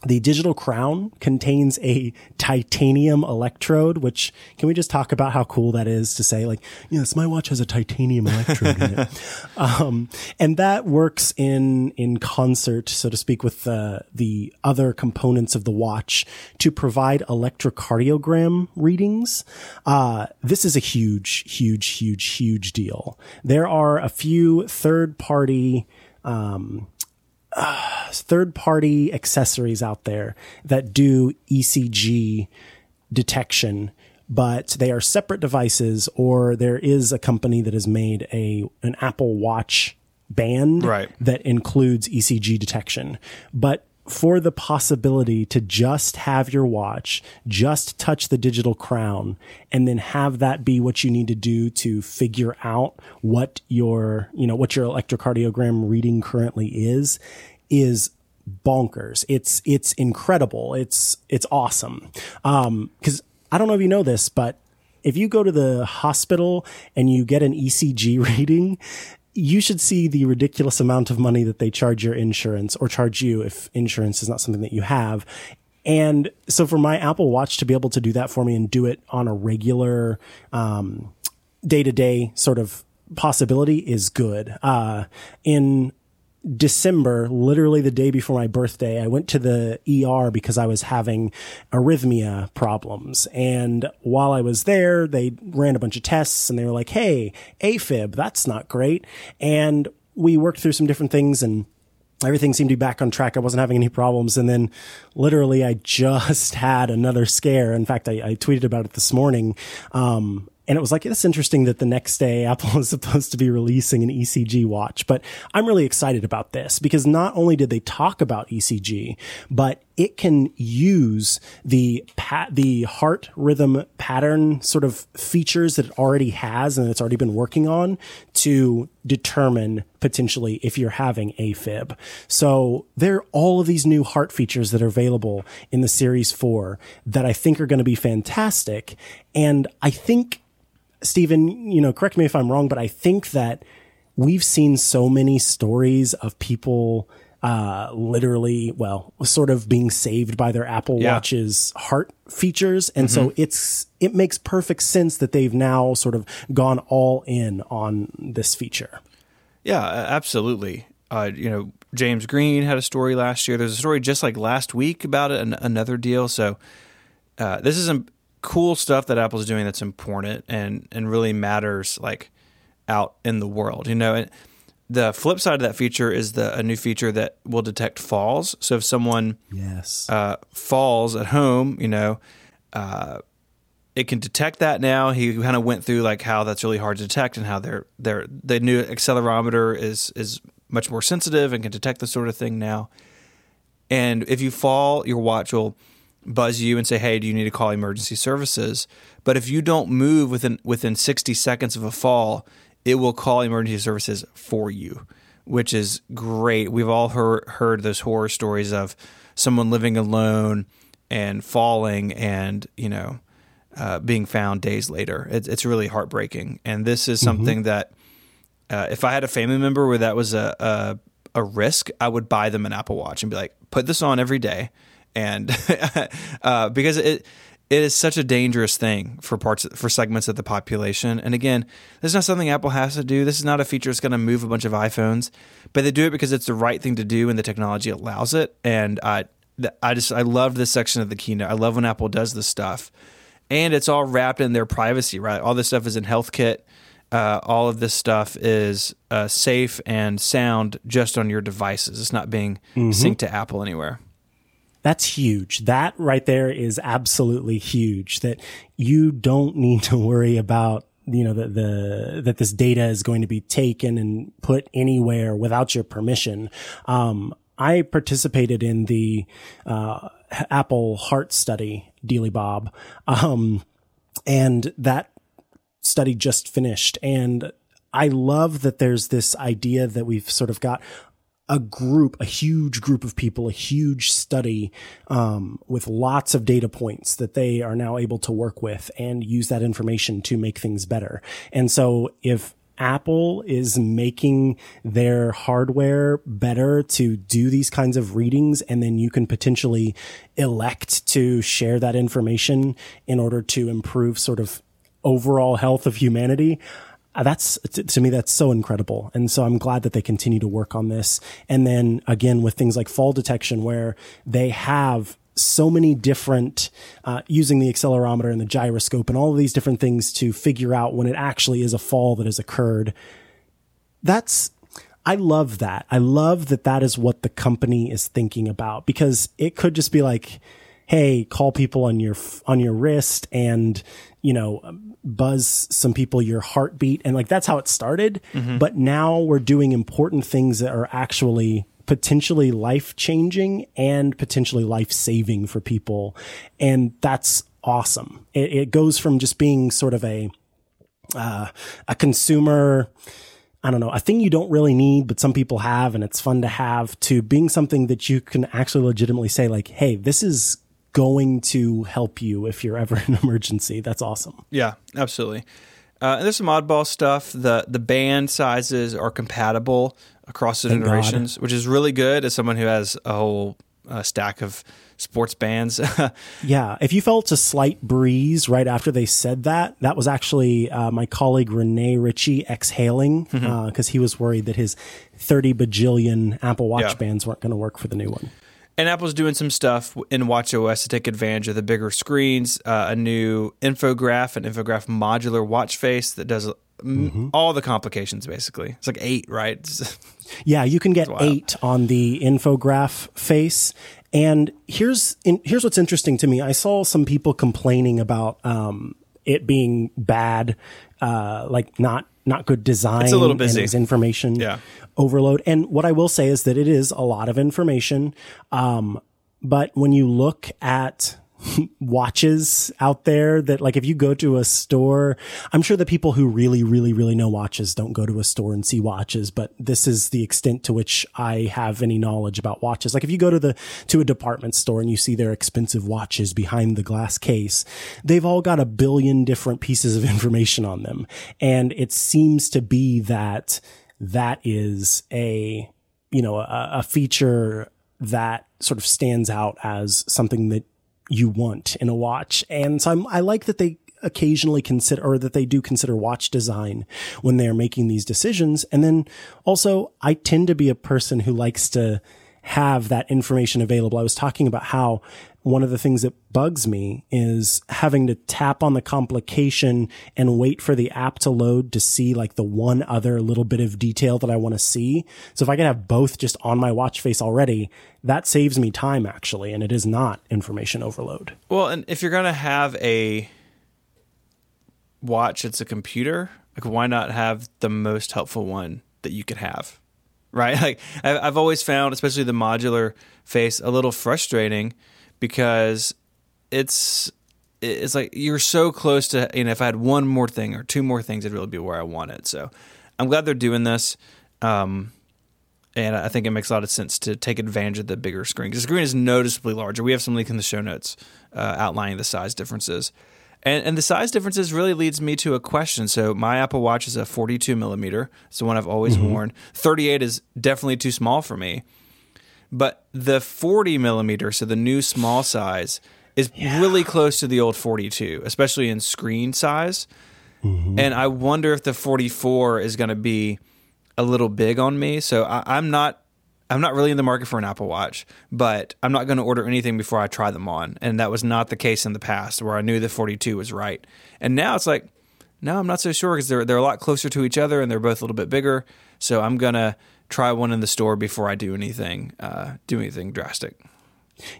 the digital crown contains a titanium electrode, which, can we just talk about how cool that is to say, like, yes, my watch has a titanium electrode in it. Um, and that works in, in concert, so to speak, with the, the other components of the watch to provide electrocardiogram readings. Uh, this is a huge, huge, huge, huge deal. There are a few third party, um, Uh, third-party accessories out there that do E C G detection, but they are separate devices, or there is a company that has made a an Apple Watch band right. that includes E C G detection. But for the possibility to just have your watch, just touch the digital crown, and then have that be what you need to do to figure out what your, you know, what your electrocardiogram reading currently is, is bonkers. It's, it's incredible. It's, it's awesome. Um, 'cause I don't know if you know this, but if you go to the hospital and you get an E C G reading, you should see the ridiculous amount of money that they charge your insurance, or charge you if insurance is not something that you have. And so for my Apple Watch to be able to do that for me and do it on a regular, um, day-to-day sort of possibility is good. Uh, in December, literally the day before my birthday, I went to the E R because I was having arrhythmia problems. And while I was there, they ran a bunch of tests and they were like, hey, AFib, that's not great. And we worked through some different things and everything seemed to be back on track. I wasn't having any problems. And then literally I just had another scare. In fact, I, I tweeted about it this morning. Um, And it was like, it's interesting that the next day Apple is supposed to be releasing an E C G watch. But I'm really excited about this because not only did they talk about E C G, but it can use the pat, the heart rhythm pattern sort of features that it already has and it's already been working on to determine potentially if you're having AFib. So there are all of these new heart features that are available in the Series four that I think are going to be fantastic. And I think, Stephen, you know, correct me if I'm wrong, but I think that we've seen so many stories of people uh literally, well, sort of being saved by their Apple yeah. Watch's heart features. And mm-hmm. so it's it makes perfect sense that they've now sort of gone all in on this feature. Yeah, absolutely. Uh, you know, James Green had a story last year. There's a story just like last week about it, an, another deal. So uh, this is imp- cool stuff that Apple's doing that's important and, and really matters like out in the world, you know. And the flip side of that feature is the a new feature that will detect falls. So if someone yes. uh, falls at home, you know, uh, it can detect that now. He kind of went through like how that's really hard to detect and how their their the new accelerometer is is much more sensitive and can detect this sort of thing now. And if you fall, your watch will buzz you and say, hey, do you need to call emergency services? But if you don't move within within sixty seconds of a fall, it will call emergency services for you, which is great. We've all heard, heard those horror stories of someone living alone and falling and, you know, uh, being found days later. It, it's really heartbreaking. And this is something mm-hmm. that uh, if I had a family member where that was a, a a risk, I would buy them an Apple Watch and be like, put this on every day. And uh, because it it is such a dangerous thing for parts for segments of the population. And again, this is not something Apple has to do. This is not a feature that's going to move a bunch of iPhones, but they do it because it's the right thing to do and the technology allows it. And I I just I loved this section of the keynote. I love when Apple does this stuff, and it's all wrapped in their privacy. Right, all this stuff is in HealthKit. Uh, all of this stuff is uh, safe and sound just on your devices. It's not being mm-hmm. synced to Apple anywhere. That's huge. That right there is absolutely huge, that you don't need to worry about, you know, the, the, that this data is going to be taken and put anywhere without your permission. Um, I participated in the, uh, Apple Heart Study, Dealey Bob. Um, and that study just finished. And I love that there's this idea that we've sort of got a group, a huge group of people, a huge study, um, with lots of data points that they are now able to work with and use that information to make things better. And so if Apple is making their hardware better to do these kinds of readings, and then you can potentially elect to share that information in order to improve sort of overall health of humanity, that's, to me, that's so incredible. And so I'm glad that they continue to work on this. And then again, with things like fall detection, where they have so many different, uh, using the accelerometer and the gyroscope and all of these different things to figure out when it actually is a fall that has occurred. That's, I love that. I love that that is what the company is thinking about, because it could just be like, hey, call people on your, on your wrist and, you know, buzz some people your heartbeat. And like, that's how it started. Mm-hmm. But now we're doing important things that are actually potentially life-changing and potentially life-saving for people. And that's awesome. It, it goes from just being sort of a, uh, a consumer, I don't know, a thing you don't really need, but some people have and it's fun to have, to being something that you can actually legitimately say like, hey, this is going to help you if you're ever in an emergency. That's awesome. Yeah, absolutely. Uh, and there's some oddball stuff. The the band sizes are compatible across the Thank generations, God. Which is really good as someone who has a whole uh, stack of sports bands. Yeah. If you felt a slight breeze right after they said that, that was actually uh, my colleague Renee Ritchie exhaling because mm-hmm. uh, he was worried that his thirty bajillion Apple Watch yeah. bands weren't going to work for the new one. And Apple's doing some stuff in watchOS to take advantage of the bigger screens, uh, a new Infograph, an Infograph modular watch face that does mm-hmm. all the complications, basically. It's like eight, right? It's, yeah, you can get eight on the Infograph face. And here's in, here's what's interesting to me. I saw some people complaining about um, it being bad, uh, like not not good design. It's a little busy. And it's information. Yeah. Overload. And what I will say is that it is a lot of information. Um, but when you look at watches out there that, like, if you go to a store, I'm sure the people who really, really, really know watches don't go to a store and see watches, but this is the extent to which I have any knowledge about watches. Like, if you go to the, to a department store and you see their expensive watches behind the glass case, they've all got a billion different pieces of information on them. And it seems to be that that is a, you know, a, a feature that sort of stands out as something that you want in a watch. And so I'm, I like that they occasionally consider, or that they do consider, watch design when they're making these decisions. And then also, I tend to be a person who likes to have that information available. I was talking about how one of the things that bugs me is having to tap on the complication and wait for the app to load to see like the one other little bit of detail that I want to see. So if I can have both just on my watch face already, that saves me time actually. And it is not information overload. Well, and if you're going to have a watch, it's a computer. Like, why not have the most helpful one that you could have? Right? Like, I've always found, especially the modular face, a little frustrating, because it's it's like you're so close to, you know, if I had one more thing or two more things, it'd really be where I want it. So I'm glad they're doing this. Um, and I think it makes a lot of sense to take advantage of the bigger screen, because the screen is noticeably larger. We have some link in the show notes uh, outlining the size differences. And, and the size differences really leads me to a question. So my Apple Watch is a forty-two millimeter. It's the one I've always mm-hmm. worn. thirty-eight is definitely too small for me. But the forty millimeter, so the new small size, is yeah. really close to the old forty-two, especially in screen size. Mm-hmm. And I wonder if the forty-four is going to be a little big on me. So I, I'm not I'm not really in the market for an Apple Watch, but I'm not going to order anything before I try them on. And that was not the case in the past, where I knew the forty-two was right. And now it's like, no, I'm not so sure, because they're, they're a lot closer to each other and they're both a little bit bigger. So I'm going to try one in the store before I do anything, uh, do anything drastic.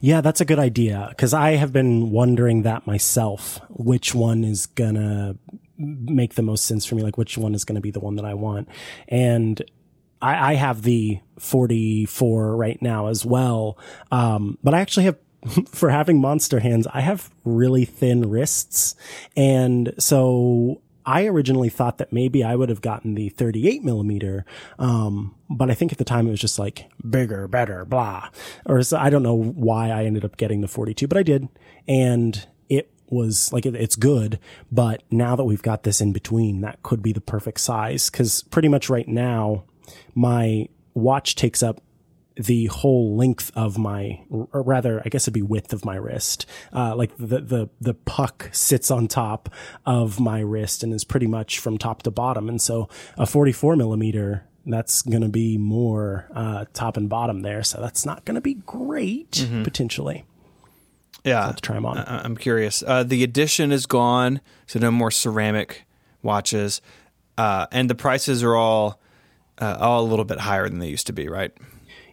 Yeah, that's a good idea, because I have been wondering that myself, which one is going to make the most sense for me, like which one is going to be the one that I want. And I, I have the forty-four right now as well, um, but I actually have, for having monster hands, I have really thin wrists, and so I originally thought that maybe I would have gotten the thirty-eight millimeter, um, but I think at the time it was just like bigger, better, blah. Or so, I don't know why I ended up getting the forty-two, but I did. And it was like, it, it's good. But now that we've got this in between, that could be the perfect size, because pretty much right now my watch takes up the whole length of my, or rather, I guess it'd be width of my wrist. Uh, like the, the, the puck sits on top of my wrist and is pretty much from top to bottom. And so a forty-four millimeter, that's going to be more, uh, top and bottom there. So that's not going to be great mm-hmm. potentially. Yeah. I'll have to try them on. I- I'm curious. Uh, the edition is gone. So no more ceramic watches. Uh, and the prices are all, uh, all a little bit higher than they used to be, right?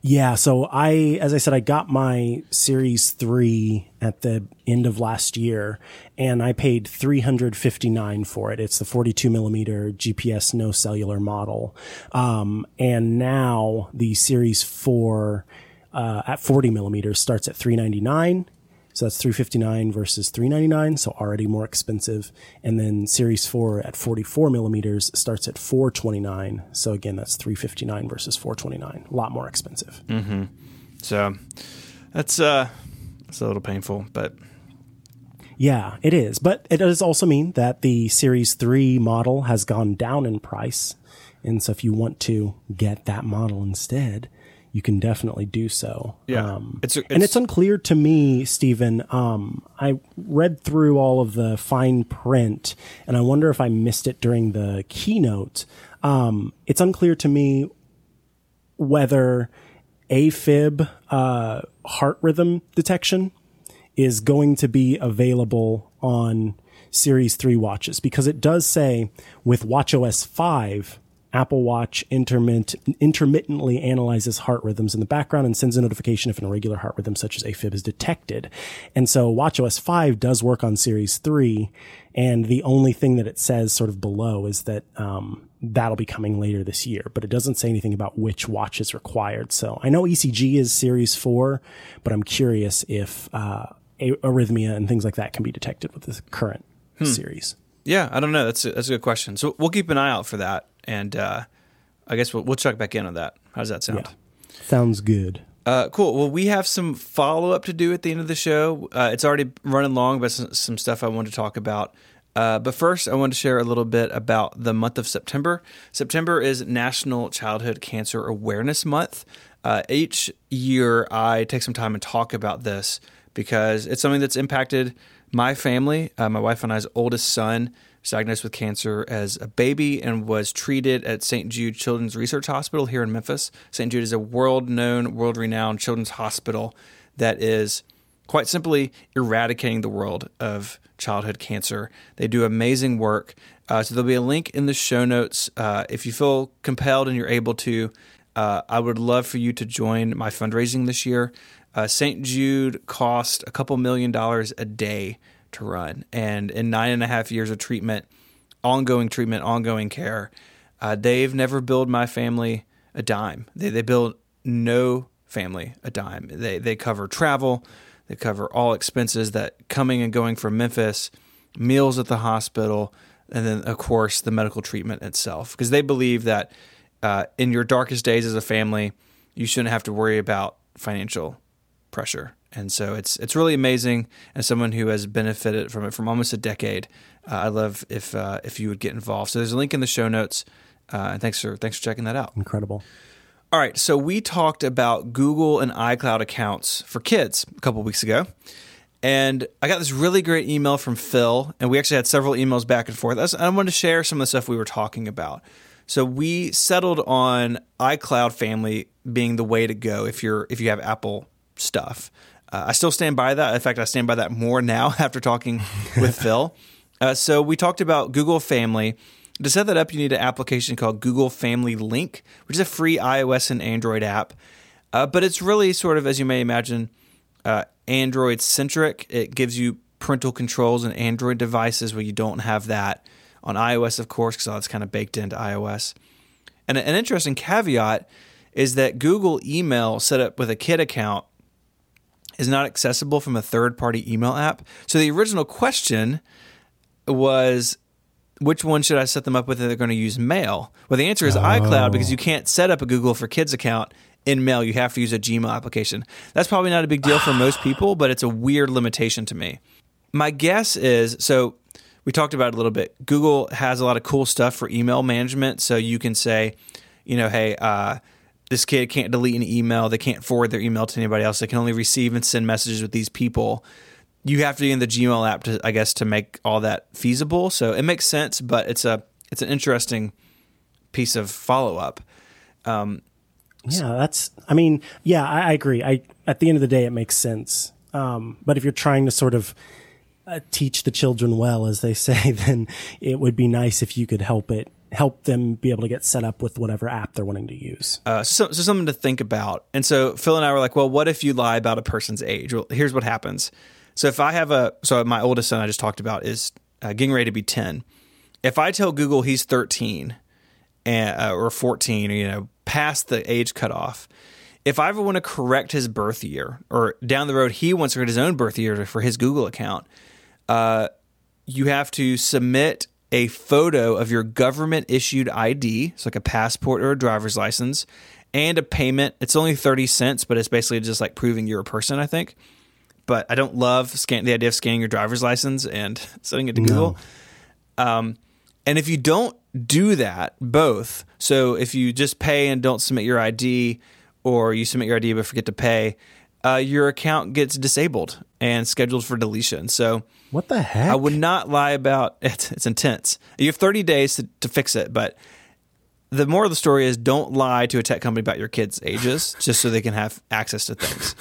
Yeah. So I, as I said, I got my Series three at the end of last year and I paid three hundred fifty-nine dollars for it. It's the forty-two millimeter G P S, no cellular model. Um, and now the Series four, uh, at forty millimeters starts at three hundred ninety-nine dollars. So that's three hundred fifty-nine dollars versus three hundred ninety-nine dollars, so already more expensive. And then Series four at forty-four millimeters starts at four hundred twenty-nine dollars. So again, that's three hundred fifty-nine dollars versus four hundred twenty-nine dollars. A lot more expensive. Mm-hmm. So that's uh, that's a little painful, but yeah, it is. But it does also mean that the Series three model has gone down in price, and so if you want to get that model instead, you can definitely do so. Yeah. Um, it's, it's, and it's unclear to me, Stephen. Um, I read through all of the fine print, and I wonder if I missed it during the keynote. Um, it's unclear to me whether AFib uh, heart rhythm detection is going to be available on Series three watches, because it does say with watchOS five, Apple Watch intermitt- intermittently analyzes heart rhythms in the background and sends a notification if an irregular heart rhythm such as AFib is detected. And so watchOS five does work on Series three. And the only thing that it says sort of below is that um, that'll be coming later this year. But it doesn't say anything about which watch is required. So I know E C G is Series four, but I'm curious if uh, arrhythmia and things like that can be detected with the current hmm. series. Yeah, I don't know. That's a, that's a good question. So we'll keep an eye out for that. And uh, I guess we'll, we'll check back in on that. How does that sound? Yeah. Sounds good. Uh, cool. Well, we have some follow-up to do at the end of the show. Uh, it's already running long, but some, some stuff I wanted to talk about. Uh, but first, I wanted to share a little bit about the month of September. September is National Childhood Cancer Awareness Month. Uh, each year, I take some time and talk about this because it's something that's impacted my family. Uh, my wife and I's oldest son was diagnosed with cancer as a baby and was treated at Saint Jude Children's Research Hospital here in Memphis. Saint Jude is a world-known, world-renowned children's hospital that is quite simply eradicating the world of childhood cancer. They do amazing work. Uh, so there'll be a link in the show notes. Uh, if you feel compelled and you're able to, uh, I would love for you to join my fundraising this year. Uh, Saint Jude cost a couple million dollars a day to run. And in nine and a half years of treatment, ongoing treatment, ongoing care, uh, they've never billed my family a dime. They they billed no family a dime. They they cover travel. They cover all expenses that coming and going from Memphis, meals at the hospital, and then, of course, the medical treatment itself. Because they believe that uh, in your darkest days as a family, you shouldn't have to worry about financial pressure. And so it's it's really amazing. As someone who has benefited from it from almost a decade, uh, I'd love if uh, if you would get involved. So there's a link in the show notes. Uh, and thanks for thanks for checking that out. Incredible. All right. So we talked about Google and iCloud accounts for kids a couple of weeks ago, and I got this really great email from Phil, and we actually had several emails back and forth. I wanted to share some of the stuff we were talking about. So we settled on iCloud Family being the way to go if you're if you have Apple stuff. Uh, I still stand by that. In fact, I stand by that more now after talking with Phil. Uh, so we talked about Google Family. To set that up, you need an application called Google Family Link, which is a free iOS and Android app. Uh, but it's really sort of, as you may imagine, uh, Android-centric. It gives you parental controls on Android devices where you don't have that. On iOS, of course, because that's kind of baked into iOS. And an interesting caveat is that Google email set up with a kid account is not accessible from a third-party email app. So the original question was, which one should I set them up with that they're going to use Mail? Well, the answer is oh. iCloud, because you can't set up a Google for Kids account in Mail. You have to use a Gmail application. That's probably not a big deal for most people, but it's a weird limitation to me. My guess is, so we talked about it a little bit. Google has a lot of cool stuff for email management. So you can say, you know, hey, uh, this kid can't delete an email. They can't forward their email to anybody else. They can only receive and send messages with these people. You have to be in the Gmail app, to, I guess, to make all that feasible. So it makes sense, but it's a it's an interesting piece of follow-up. Um, yeah, that's, I mean, yeah, I, I agree. I at the end of the day, it makes sense. Um, but if you're trying to sort of uh, teach the children well, as they say, then it would be nice if you could help it help them be able to get set up with whatever app they're wanting to use. Uh, so, so something to think about. And so Phil and I were like, well, what if you lie about a person's age? Well, here's what happens. So if I have a, so my oldest son I just talked about is uh, getting ready to be ten. If I tell Google he's thirteen and, uh, or fourteen, you know, past the age cutoff, if I ever want to correct his birth year, or down the road he wants to correct his own birth year for his Google account, uh, you have to submit a photo of your government-issued I D, so like a passport or a driver's license, and a payment. It's only thirty cents, but it's basically just like proving you're a person, I think. But I don't love scan- the idea of scanning your driver's license and sending it to no. Google. Um, and if you don't do that, both, so if you just pay and don't submit your I D, or you submit your I D but forget to pay, uh, your account gets disabled and scheduled for deletion. So what the heck? I would not lie about it. It's intense. You have thirty days to, to fix it, but the moral of the story is don't lie to a tech company about your kids' ages just so they can have access to things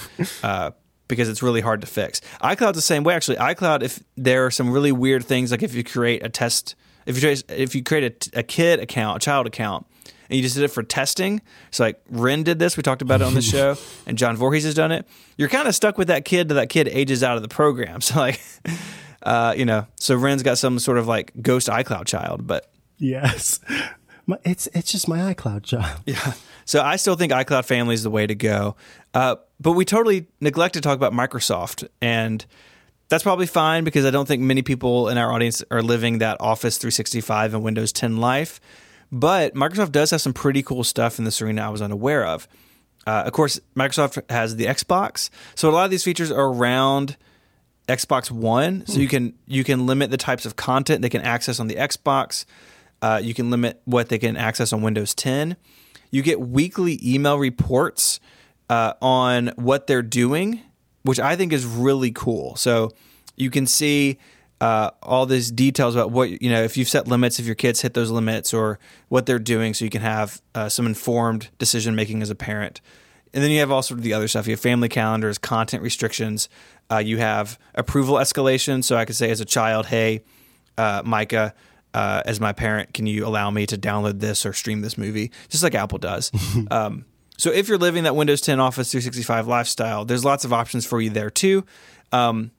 uh, because it's really hard to fix. iCloud's the same way, actually. iCloud, if there are some really weird things, like if you create a test, if you, if you create a, a kid account, a child account, and you just did it for testing. So like Ren did this. We talked about it on the show. And John Voorhees has done it. You're kind of stuck with that kid till that kid ages out of the program. So like, uh, you know, so Ren's got some sort of like ghost iCloud child. But yes, my, it's it's just my iCloud child. Yeah. So I still think iCloud Family is the way to go. Uh, but we totally neglected to talk about Microsoft. And that's probably fine because I don't think many people in our audience are living that Office three sixty-five and Windows ten life. But Microsoft does have some pretty cool stuff in this arena I was unaware of. Uh, of course, Microsoft has the Xbox. So a lot of these features are around Xbox One. So you can you can limit the types of content they can access on the Xbox. Uh, you can limit what they can access on Windows ten. You get weekly email reports uh, on what they're doing, which I think is really cool. So you can see Uh, all these details about what, you know, if you've set limits, if your kids hit those limits or what they're doing, so you can have uh, some informed decision making as a parent. And then you have all sort of the other stuff. You have family calendars, content restrictions. Uh, you have approval escalation. So I could say as a child, hey, uh, Micah, uh, as my parent, can you allow me to download this or stream this movie? Just like Apple does. um, so if you're living that Windows ten Office three sixty-five lifestyle, there's lots of options for you there too. Um,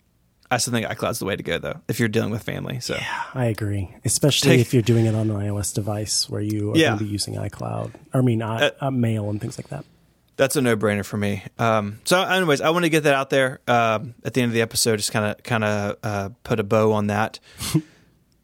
I still think iCloud's the way to go, though, if you're dealing with family. So yeah, I agree, especially Take, if you're doing it on an iOS device where you are yeah. going to be using iCloud, I mean, I, uh, Mail and things like that. That's a no-brainer for me. Um, so anyways, I want to get that out there um, at the end of the episode, just kind of kind of uh, put a bow on that.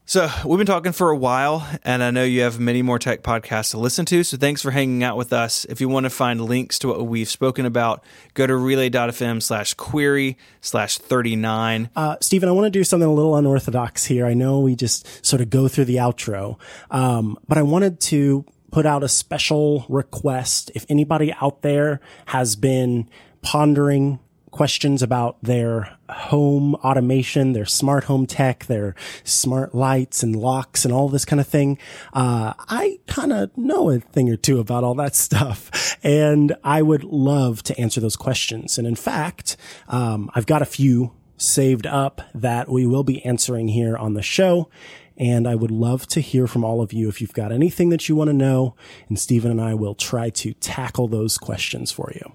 So we've been talking for a while, and I know you have many more tech podcasts to listen to, so thanks for hanging out with us. If you want to find links to what we've spoken about, go to relay.fm slash query slash 39. Uh, Stephen, I want to do something a little unorthodox here. I know we just sort of go through the outro, um, but I wanted to put out a special request. If anybody out there has been pondering questions about their home automation, their smart home tech, their smart lights and locks and all this kind of thing. Uh, I kind of know a thing or two about all that stuff, and I would love to answer those questions. And in fact, um, I've got a few saved up that we will be answering here on the show. And I would love to hear from all of you if you've got anything that you want to know. And Stephen and I will try to tackle those questions for you.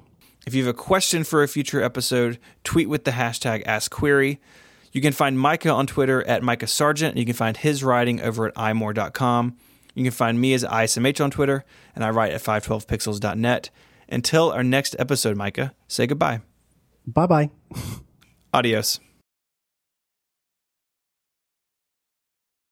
If you have a question for a future episode, tweet with the hashtag AskQuery. You can find Micah on Twitter at Micah Sargent. You can find his writing over at i more dot com. You can find me as I S M H on Twitter, and I write at five twelve pixels dot net. Until our next episode, Micah, say goodbye. Bye-bye. Adios.